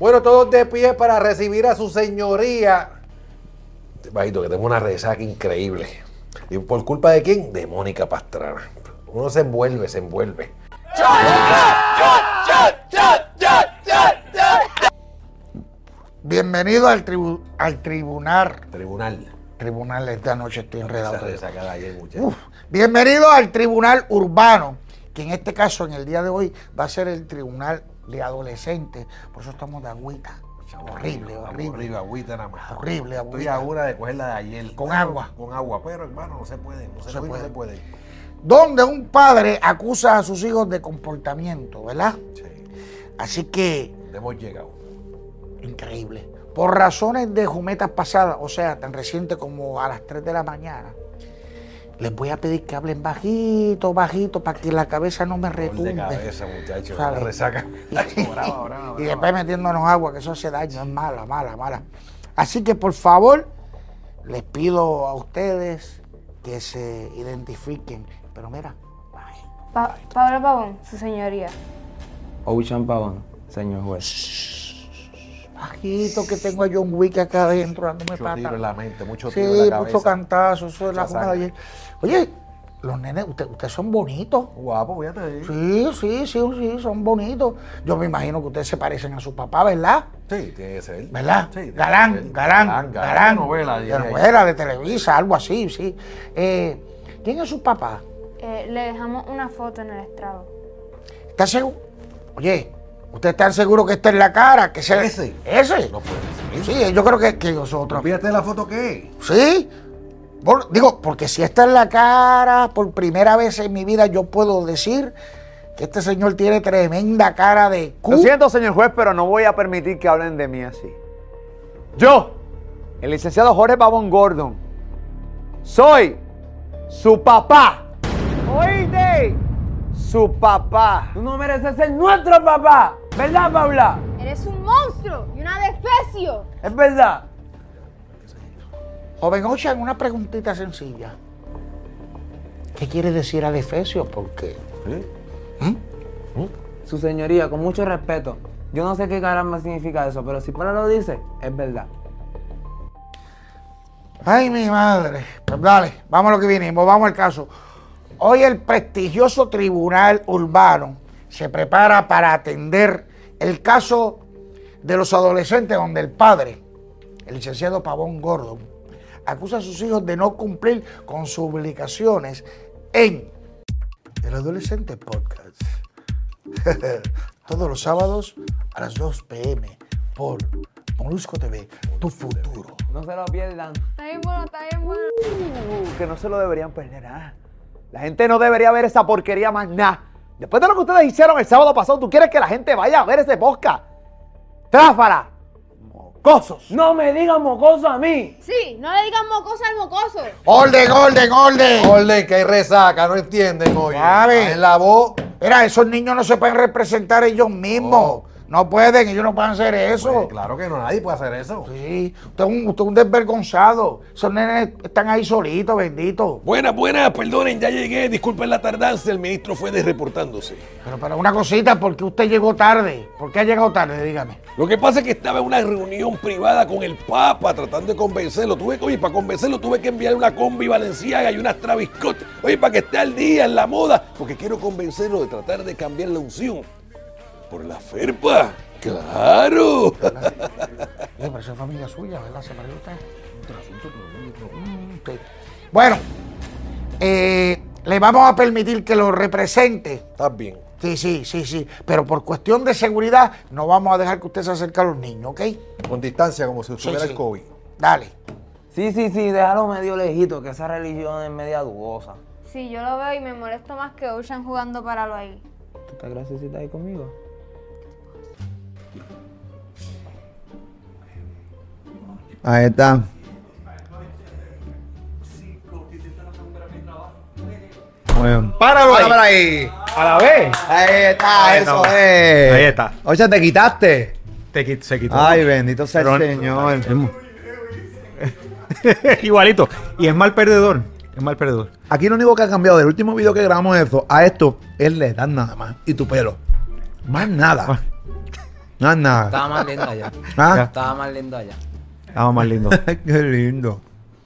Bueno, todos de pie para recibir a su señoría. Bajito, que tengo una resaca increíble. ¿Y por culpa de quién? De Mónica Pastrana. Uno se envuelve, Bienvenido al tribunal, esta noche estoy enredado. Bienvenido al tribunal urbano, que en este caso, en el día de hoy, va a ser el tribunal de adolescentes. Por eso estamos de agüita. Horrible, horrible. Agüita nada más. Horrible, agüita. Estoy a una de cogerla de ayer. Con agua. Con agua, pero hermano, no se puede. No se puede. Donde un padre acusa a sus hijos de comportamiento, ¿verdad? Sí. Así que... hemos llegado. Increíble. Por razones de jumetas pasadas, o sea, tan reciente como a las 3 de la mañana, les voy a pedir que hablen bajito, bajito, para que la cabeza no me retumbe. La cabeza, muchachos, la resaca. Y después metiéndonos agua, que eso hace daño, es mala, mala, mala. Así que, por favor, les pido a ustedes que se identifiquen. Pero mira, Paula Pabón, su señoría. Ocean Pabón, señor juez. Bajito, que tengo a John Wick acá adentro dándome pata. Mucho tiro en la mente, mucho tiro en la cabeza. Sí, mucho cantazo, eso de la jugada de ayer. Oye, los nenes, ustedes son bonitos. Guapos, voy a te decir. Sí, son bonitos. Yo me imagino que ustedes se parecen a su papá, ¿verdad? Sí, tiene que ser. ¿Verdad? Sí, galán. Novela. De novela, de Televisa, algo así, sí. ¿Quién es su papá? Le dejamos una foto en el estrado. ¿Estás seguro? Oye. ¿Ustedes están seguros que está en la cara? Que se... ¿Ese? ¿Ese? No puede ser. Sí, yo creo que nosotros... Fíjate la foto que es. Sí. Digo, porque si está en la cara, por primera vez en mi vida yo puedo decir que este señor tiene tremenda cara de cu. Lo siento, señor juez, pero no voy a permitir que hablen de mí así. Yo, el licenciado Jorge Pabón Gordon, soy su papá. ¡Oíste! Su papá. Tú no mereces ser nuestro papá. ¿Verdad, Paula? Eres un monstruo y una defecio. Es verdad. Joven Ocean, una preguntita sencilla. ¿Qué quiere decir adefecio? ¿Por qué? Su señoría, con mucho respeto, yo no sé qué caramba significa eso, pero si Paula lo dice, es verdad. Ay, mi madre. Pues dale, vamos a lo que vinimos, vamos al caso. Hoy el prestigioso tribunal urbano se prepara para atender el caso de los adolescentes donde el padre, el licenciado Pabón Gordon, acusa a sus hijos de no cumplir con sus obligaciones en el Adolescente Podcast. Todos los sábados a las 2 p.m. por Molusco TV, tu futuro. No se lo pierdan. Está bien bueno, está bien bueno. Que no se lo deberían perder, ¿ah? La gente no debería ver esa porquería más nada. Después de lo que ustedes hicieron el sábado pasado, ¿tú quieres que la gente vaya a ver ese podcast? ¡Tráfala! ¡Mocosos! ¡No me digan mocoso a mí! Sí, no le digan mocoso al mocoso. ¡Orden! Que hay resaca, no entienden, oye. ¿Sabes? En la voz. Mira, esos niños no se pueden representar ellos mismos. Oh. No pueden, ellos no pueden hacer eso. Pues, claro que no, nadie puede hacer eso. Sí, usted es un desvergonzado. Esos nenes están ahí solitos, bendito. Buenas, perdonen, ya llegué. Disculpen la tardanza, el ministro fue desreportándose. Pero una cosita, ¿por qué usted llegó tarde? ¿Por qué ha llegado tarde? Dígame. Lo que pasa es que estaba en una reunión privada con el Papa tratando de convencerlo. Para convencerlo tuve que enviarle una combi valenciaga y unas Travis Scott. Oye, para que esté al día en la moda, porque quiero convencerlo de tratar de cambiar la unción. ¿Por la ferpa? ¡Claro! Pero esa es familia suya, ¿verdad? ¿Se perdió usted? Okay. Bueno, le vamos a permitir que lo represente. ¿Estás bien? Sí. Pero por cuestión de seguridad, no vamos a dejar que usted se acerque a los niños, ¿ok? Con distancia, como si estuviera el COVID. Dale. Sí, déjalo medio lejito, que esa religión es media dudosa. Sí, yo lo veo y me molesto más que Ocean jugando para lo ahí. ¿Tú estás graciosita ahí conmigo? Ahí está. Bueno. ¡Páralo! ¡Para ahí! ¡A la vez! ¡Ahí está! Ahí ¡eso está, es! Ahí está. Oye, ¿te quitaste? Se quitó. ¡Ay, bendito sea el Señor! Igualito. Y es mal perdedor. Aquí lo único que ha cambiado del último video que grabamos eso a esto es la edad nada más. Y tu pelo. Más nada. No, nada. Estaba más lindo allá. ¿Ah? Estaba más lindo allá. Estaba más lindo. Qué lindo.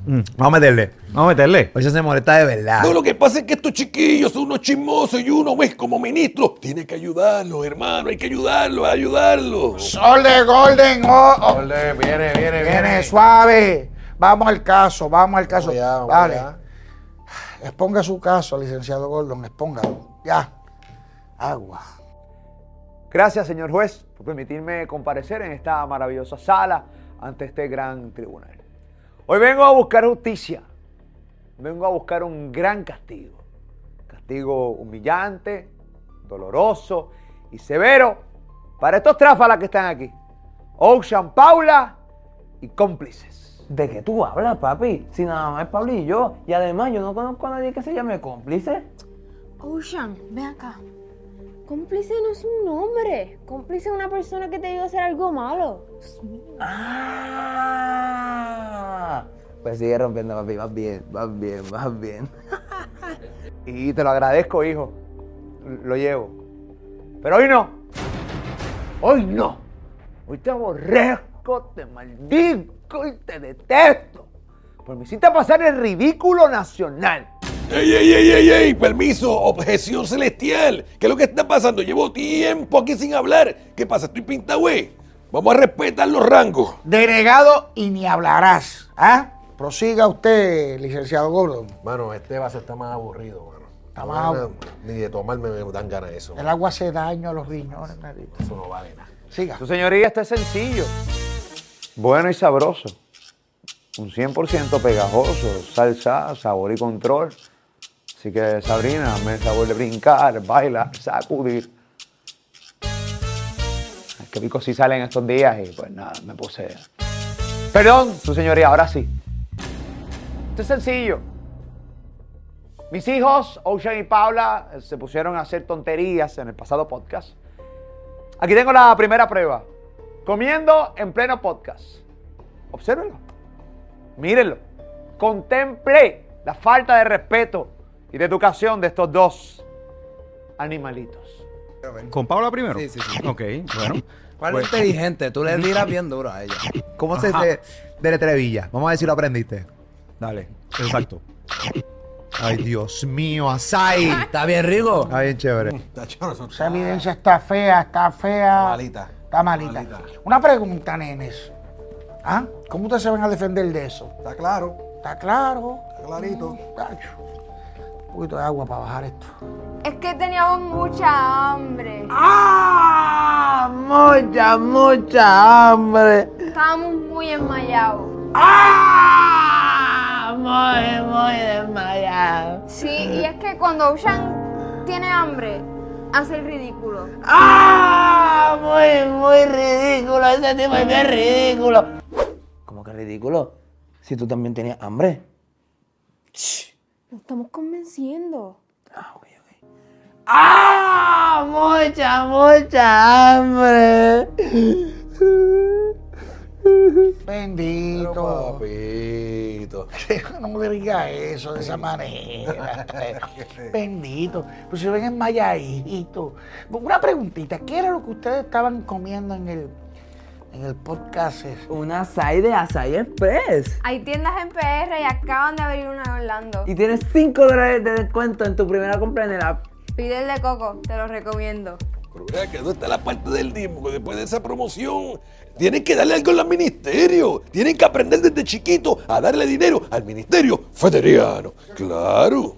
Vamos a meterle. Vamos a meterle. Oye, se molesta de verdad. No, lo que pasa es que estos chiquillos son unos chismosos y uno, güey, como ministro, tiene que ayudarlos, hermano. Hay que ayudarlos, ayudarlos. ¡Ole, Gordon! Oh. ¡Ole, viene, viene, viene! ¡Suave! Vamos al caso, vamos al caso. Vamos vale. Ya. Exponga su caso, licenciado Gordon, expóngalo. Ya. Agua. Gracias, señor juez, por permitirme comparecer en esta maravillosa sala ante este gran tribunal. Hoy vengo a buscar justicia, vengo a buscar un gran castigo, humillante, doloroso y severo para estos tráfalas que están aquí, Ocean, Paula y cómplices. ¿De qué tú hablas, papi? Si nada más Pablo y yo, y además yo no conozco a nadie que se llame cómplice. Ocean, ven acá, cómplice no es un nombre, cómplice es una persona que te ayuda a hacer algo malo. Pues sigue rompiendo, papi, vas bien, vas bien, vas bien. Y te lo agradezco, hijo. Lo llevo. Pero hoy no. Hoy no. Hoy te aborrezco, te maldigo y te detesto. Porque me hiciste pasar el ridículo nacional. ¡Ey, ey, ey, ey, ey! Permiso, objeción celestial. ¿Qué es lo que está pasando? Llevo tiempo aquí sin hablar. ¿Qué pasa? Estoy pinta, güey. Vamos a respetar los rangos. Denegado y ni hablarás. ¿Ah? Prosiga usted, licenciado Gordon. Mano, este vaso está más aburrido, mano. Está más aburrido. Ni de tomarme me dan ganas de eso. El agua hace daño a los riñones, marido. Eso no vale nada. Siga. Su señoría, está sencillo. Bueno y sabroso. Un 100% pegajoso. Salsa, sabor y control. Así que, Sabrina, me sabor de brincar, bailar, sacudir. Es que pico sí salen estos días y pues nada, me puse... Perdón, su señoría, ahora sí. Esto es sencillo. Mis hijos, Ocean y Paula, se pusieron a hacer tonterías en el pasado podcast. Aquí tengo la primera prueba. Comiendo en pleno podcast. Obsérvenlo. Mírenlo. Contemple la falta de respeto y de educación de estos dos animalitos. ¿Con Paula primero? Sí, sí, sí. Ok, bueno. ¿Cuál es inteligente? Tú le tiras bien duro a ella. ¿Cómo se dice deletrevilla? Vamos a ver si lo aprendiste. Dale, exacto. Ay, Dios mío, Açaí. ¿Está bien rico? Está bien chévere. Esa evidencia está fea, está fea. Malita. Está malita. Una pregunta, nenes. ¿Ah? ¿Cómo ustedes se van a defender de eso? Está claro. Está claro. Está clarito. Un poquito de agua para bajar esto. Es que teníamos mucha hambre. ¡Ah! Mucha, mucha hambre. Estábamos muy desmayados. ¡Ah! Muy, muy desmayados. Sí, y es que cuando Ocean tiene hambre, hace el ridículo. ¡Ah! Muy, muy ridículo. Ese tipo es bien ridículo. ¿Cómo que ridículo? Si tú también tenías hambre. Nos estamos convenciendo. Ah, okay, okay. ¡Ah! Mucha, mucha hambre. Bendito. Papito. No me digas eso de esa manera. Bendito. Pues se ven enmayaditos. Una preguntita. ¿Qué era lo que ustedes estaban comiendo en el podcast? Un açaí de Açaí Express. Hay tiendas en PR y acaban de abrir una en Orlando. Y tienes $5 de descuento en tu primera compra en el app. Pide el de coco, te lo recomiendo. Pero vea que no está la parte del disco. Después de esa promoción, tienen que darle algo al ministerio. Tienen que aprender desde chiquito a darle dinero al ministerio federal. Claro.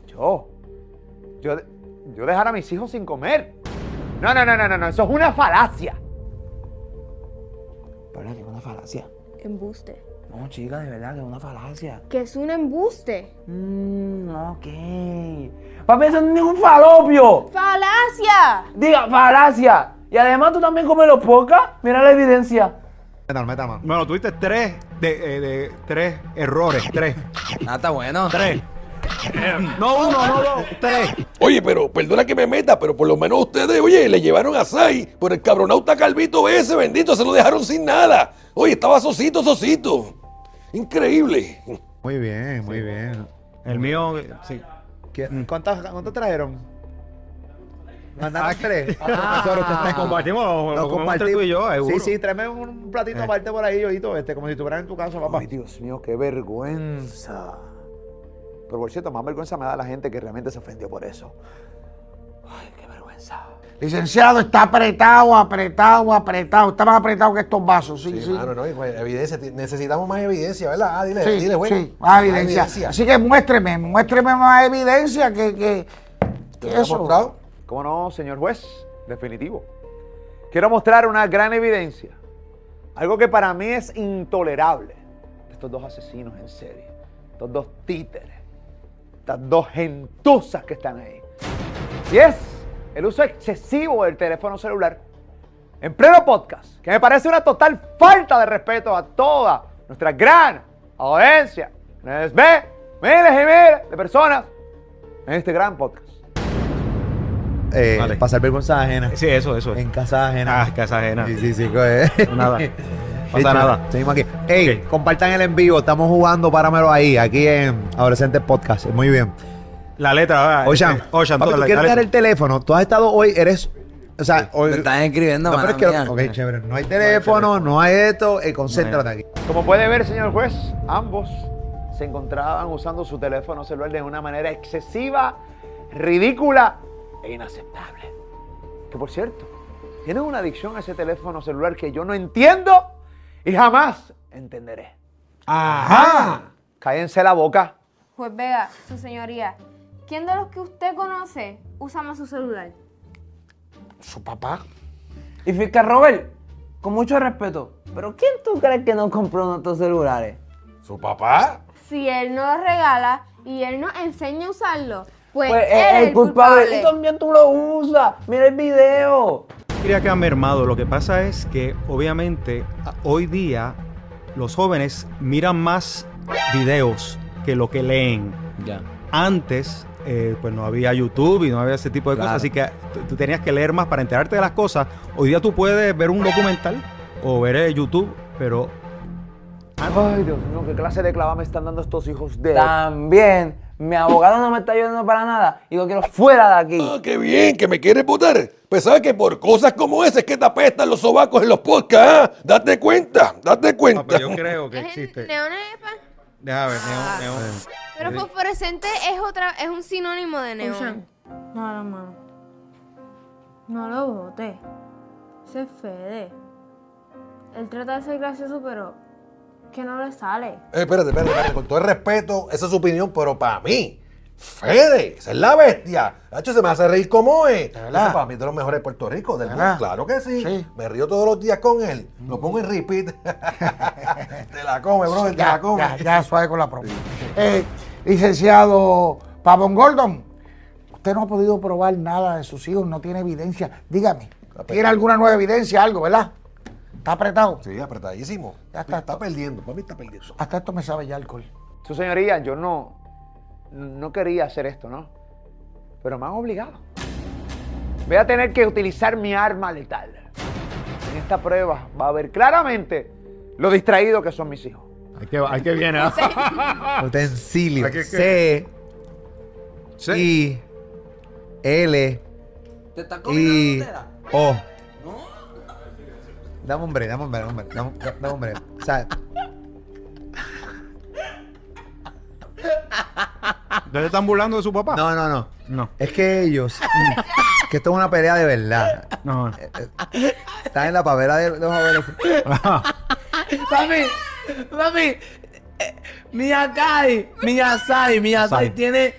Yo dejar a mis hijos sin comer. No, no, no, no, no. Eso es una falacia. ¿Verdad que es una falacia? Embuste. No, chica, de verdad que es una falacia. ¿Que es un embuste? Ok. Papi, eso no es ningún falopio. ¡Falacia! Diga, falacia. Y además tú también comes los podcasts. Mira la evidencia. Meta, man. Bueno, tuviste tres errores. Ah, está bueno. No uno, no dos, tres. Oye, pero perdona que me meta, pero por lo menos ustedes, oye, le llevaron Açaí por el cabronauta calvito ese, bendito, se lo dejaron sin nada. Oye, estaba sosito, sosito. Increíble. Muy bien, muy bien. El mío, sí. ¿Cuántas trajeron? Mandaron tres. Compartimos. Lo compartimos tú y yo, seguro. Sí, sí, tráeme un platito aparte por ahí, Yoyito, como si estuvieran en tu casa, papá. Ay, Dios mío, qué vergüenza. Pero por cierto, más vergüenza me da la gente que realmente se ofendió por eso. Ay, qué vergüenza. Licenciado, está apretado, apretado, apretado. Está más apretado que estos vasos. Sí, sí. Claro, no, evidencia. Necesitamos más evidencia, ¿verdad? Ah, dile, sí, dile, bueno. Sí, más evidencia. Así que muéstreme más evidencia que eso. Mostrado? ¿Cómo no, señor juez? Definitivo. Quiero mostrar una gran evidencia. Algo que para mí es intolerable. Estos dos asesinos en serie. Estos dos títeres. Estas dos gentuzas que están ahí. Y es el uso excesivo del teléfono celular en pleno podcast, que me parece una total falta de respeto a toda nuestra gran audiencia. Nos ve miles y miles de personas en este gran podcast. Vale. Pasar vergüenza ajena. Sí, eso. En casa ajena. Ah, casa ajena. Sí. Nada. Pasa nada. Seguimos aquí. Ey, okay. Compartan el en vivo. Estamos jugando, páramelo ahí, aquí en Adolescente Podcast. Muy bien. La letra, Ocean, papi, tú quieres dar el teléfono. Tú has estado hoy, eres... O sea, hoy... Me estás escribiendo, no, pero es que, ok, chévere. No hay teléfono, no hay esto. Concéntrate aquí. Como puede ver, señor juez, ambos se encontraban usando su teléfono celular de una manera excesiva, ridícula e inaceptable. Que, por cierto, tienen una adicción a ese teléfono celular que yo no entiendo y jamás entenderé. ¡Ajá! Cállense la boca. Juez Vega, su señoría... ¿Quién de los que usted conoce usa más su celular? Su papá. Y fíjate, Robert, con mucho respeto, ¿pero quién tú crees que no compró nuestros celulares? ¿Su papá? Si él no los regala y él nos enseña a usarlo, pues él es el culpable. Y también tú lo usas. Mira el video. Diría que ha mermado. Lo que pasa es que, obviamente, hoy día los jóvenes miran más videos que lo que leen. Ya. Antes... pues no había YouTube y no había ese tipo de cosas, así que tú tenías que leer más para enterarte de las cosas. Hoy día tú puedes ver un documental o ver YouTube, pero... Ay, Dios mío, qué clase de clava me están dando estos hijos de... También, mi abogado no me está ayudando para nada y lo quiero fuera de aquí. Ah, qué bien, que me quieres votar. Pues sabes que por cosas como esas es que te apestan los sobacos en los podcasts, ¿eh? Date cuenta. Papá, yo creo que existe. Déjame ver, neón. Pero fosforescente es un sinónimo de neón. No, hermano. No lo voté. Ese es Fede. Él trata de ser gracioso, pero que no le sale. Espérate. Con todo el respeto, esa es su opinión, pero para mí, Fede, esa es la bestia. Hacho, se me hace reír como es. Eso para mí es de los mejores de Puerto Rico, del mundo. Claro que sí. Me río todos los días con él. Lo pongo en repeat. Te la come, bro, te la come. Ya suave con la propia. Licenciado Pabón Gordon, usted no ha podido probar nada de sus hijos, no tiene evidencia. Dígame, ¿tiene alguna nueva evidencia, algo, verdad? ¿Está apretado? Sí, apretadísimo. Ya está perdiendo, para mí está perdiendo. Hasta esto me sabe ya alcohol. Su señoría, yo no quería hacer esto, ¿no? Pero me han obligado. Voy a tener que utilizar mi arma letal. En esta prueba va a ver claramente lo distraído que son mis hijos. Hay que viene. Utensilio. C. I. L. ¿Te está comiendo la tela? O. ¿No? Dame hombre. O sea... ¿No se están burlando de su papá? No. Es que ellos... Que esto es una pelea de verdad. No. Están en la pavera de los adolescentes. Papi, mi Açaí tiene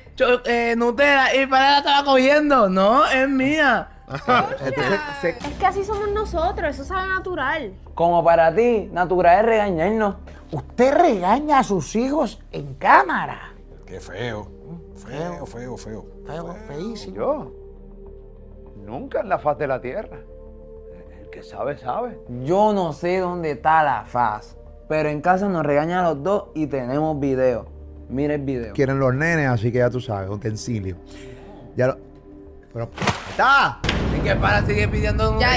Nutella y para la estaba cogiendo. No, es mía. Entonces, es que así somos nosotros, eso sabe natural. Como para ti, natural es regañarnos. Usted regaña a sus hijos en cámara. Qué feo. Feísimo. Yo, nunca en la faz de la tierra. El que sabe. Yo no sé dónde está la faz. Pero en casa nos regañan a los dos y tenemos video. Mira el video. Quieren los nenes, así que ya tú sabes, utensilio. Ya lo... Pero... ¡Está! Es que para seguir pidiendo un... Ya.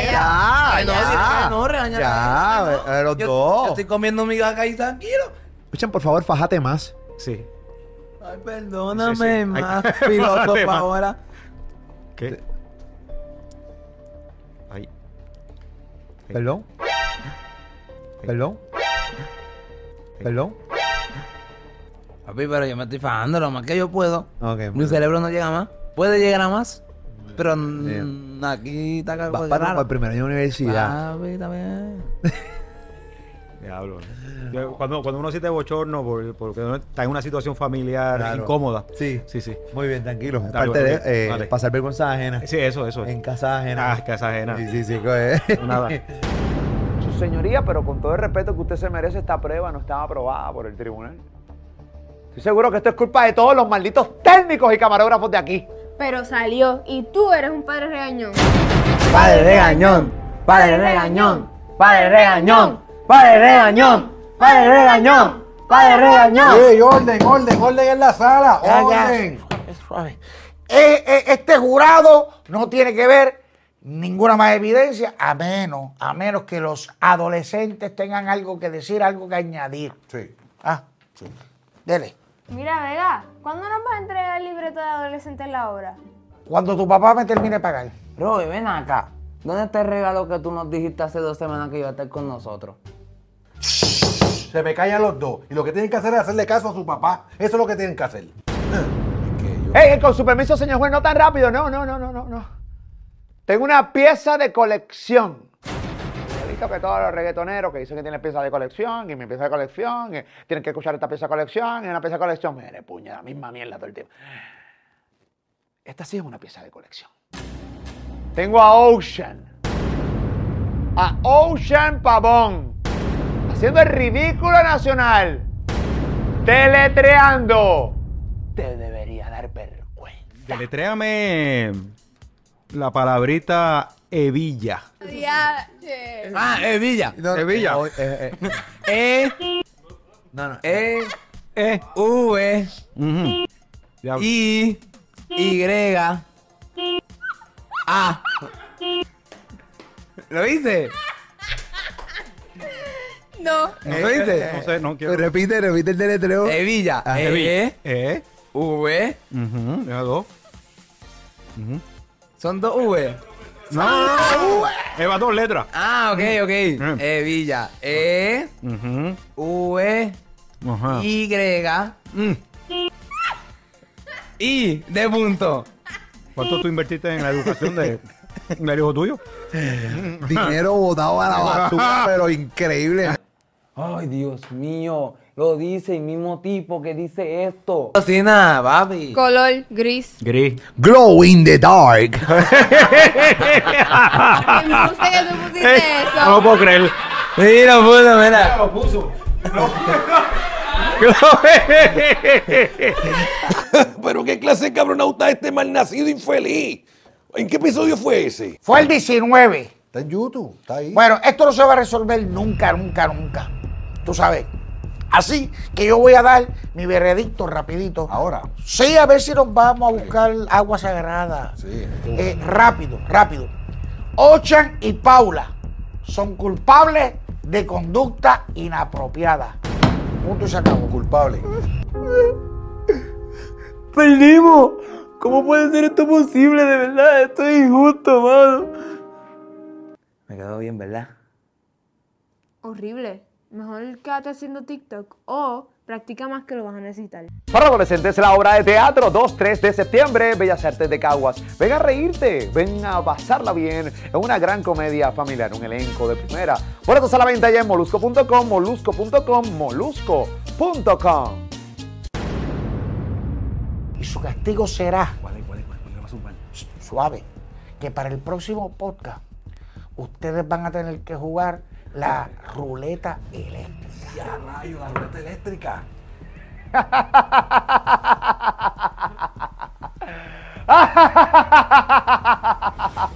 Ay, ya. No, regañan a los dos. Ya, los dos. Yo estoy comiendo mi vaca y tranquilo. Escuchen, por favor, fájate más. Sí. Ay, perdóname, sí. Más piloto, para ahora. ¿Qué? Perdón. Perdón. Perdón. Papi, pero yo me estoy fajando lo más que yo puedo. Okay, mi cerebro no llega más. Puede llegar a más. Pero aquí está acá. Vas para el primer año de universidad. Papi, está bien. Diablo. Cuando uno siente bochorno porque uno está en una situación familiar incómoda. Sí, sí, sí. Muy bien, tranquilo. Aparte de pasar vergüenza ajena. Sí, eso. En casa ajena. Ah, casa ajena. Sí, sí, sí. Nada. Su señoría, pero con todo el respeto que usted se merece, esta prueba no estaba aprobada por el tribunal. Estoy seguro que esto es culpa de todos los malditos técnicos y camarógrafos de aquí. Pero salió y tú eres un padre regañón. Padre regañón. Padre regañón. Padre regañón. ¡Padre regañón! ¡Padre regañón! ¡Padre regañón! ¡Ey, orden en la sala! ¡Orden! Este jurado no tiene que ver ninguna más evidencia, a menos que los adolescentes tengan algo que decir, algo que añadir. Sí. Ah, sí. Dele. Mira, Vega, ¿cuándo nos vas a entregar el libreto de adolescentes en la obra? Cuando tu papá me termine de pagar. Roy, ven acá. ¿Dónde está el regalo que tú nos dijiste hace 2 semanas que iba a estar con nosotros? Se me callan los dos. Y lo que tienen que hacer es hacerle caso a su papá. Eso es lo que tienen que hacer. Hey, con su permiso, señor juez, no tan rápido. No. Tengo una pieza de colección. Que todos los reggaetoneros que dicen que tienen pieza de colección, y mi pieza de colección, y tienen que escuchar esta pieza de colección, y una pieza de colección. Mire, puña, la misma mierda todo el tiempo. Esta sí es una pieza de colección. Tengo a Ocean. A Ocean Pabón. Haciendo el ridículo nacional. Deletreando. Te debería dar vergüenza. Deletréame la palabrita hebilla. Ah, hebilla. Hebilla. V. I. Y. Ah. ¿Lo hice? No. ¿No lo hice? No sé, no quiero. Repite el deletreo. Hebilla. V. Son 2 V. No. Eva, 2 letras. Ah, ok. Hebilla. V. Y. I. De punto. ¿Cuánto tú invertiste en la educación del hijo tuyo? Dinero botado a la basura, pero increíble. Ay, Dios mío, lo dice el mismo tipo que dice esto. Cocina, papi. Color gris. Glow in the dark. Me gusta que tú pusiste eso. No puedo creer. Sí, lo puso, mira. Lo puso. Pero qué clase de cabronauta este malnacido infeliz. ¿En qué episodio fue ese? Fue el 19. Está en YouTube, está ahí. Bueno, esto no se va a resolver nunca. Tú sabes. Así que yo voy a dar mi veredicto rapidito. Ahora. Sí, a ver si nos vamos a buscar agua sagrada. Sí. Rápido. Ocean y Paula son culpables de conducta inapropiada. Punto y se acabó. Culpable. Perdimos. ¿Cómo puede ser esto posible? De verdad, esto es injusto, mano. Me quedó bien, ¿verdad? Horrible. Mejor quédate haciendo TikTok o practica más que lo vas a necesitar. Para adolescentes, la obra de teatro 2-3 de septiembre, Bellas Artes de Caguas. Ven a reírte, ven a pasarla bien. Es una gran comedia familiar, un elenco de primera. Boletos a la venta ya en molusco.com, molusco.com, molusco.com. Y su castigo será... ¿Cuál? Suave. Que para el próximo podcast, ustedes van a tener que jugar la ruleta eléctrica. Ya, rayo, la ruleta eléctrica.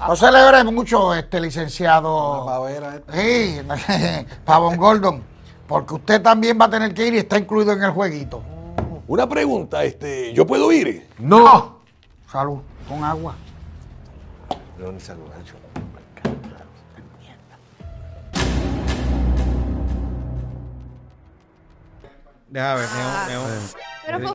No celebre mucho, licenciado. Pavera, Sí, Pabón Gordon, porque usted también va a tener que ir y está incluido en el jueguito. Una pregunta, ¿yo puedo ir? No. Salud, con agua. No, ni salud, Ancho. Déjame ver, Pero fue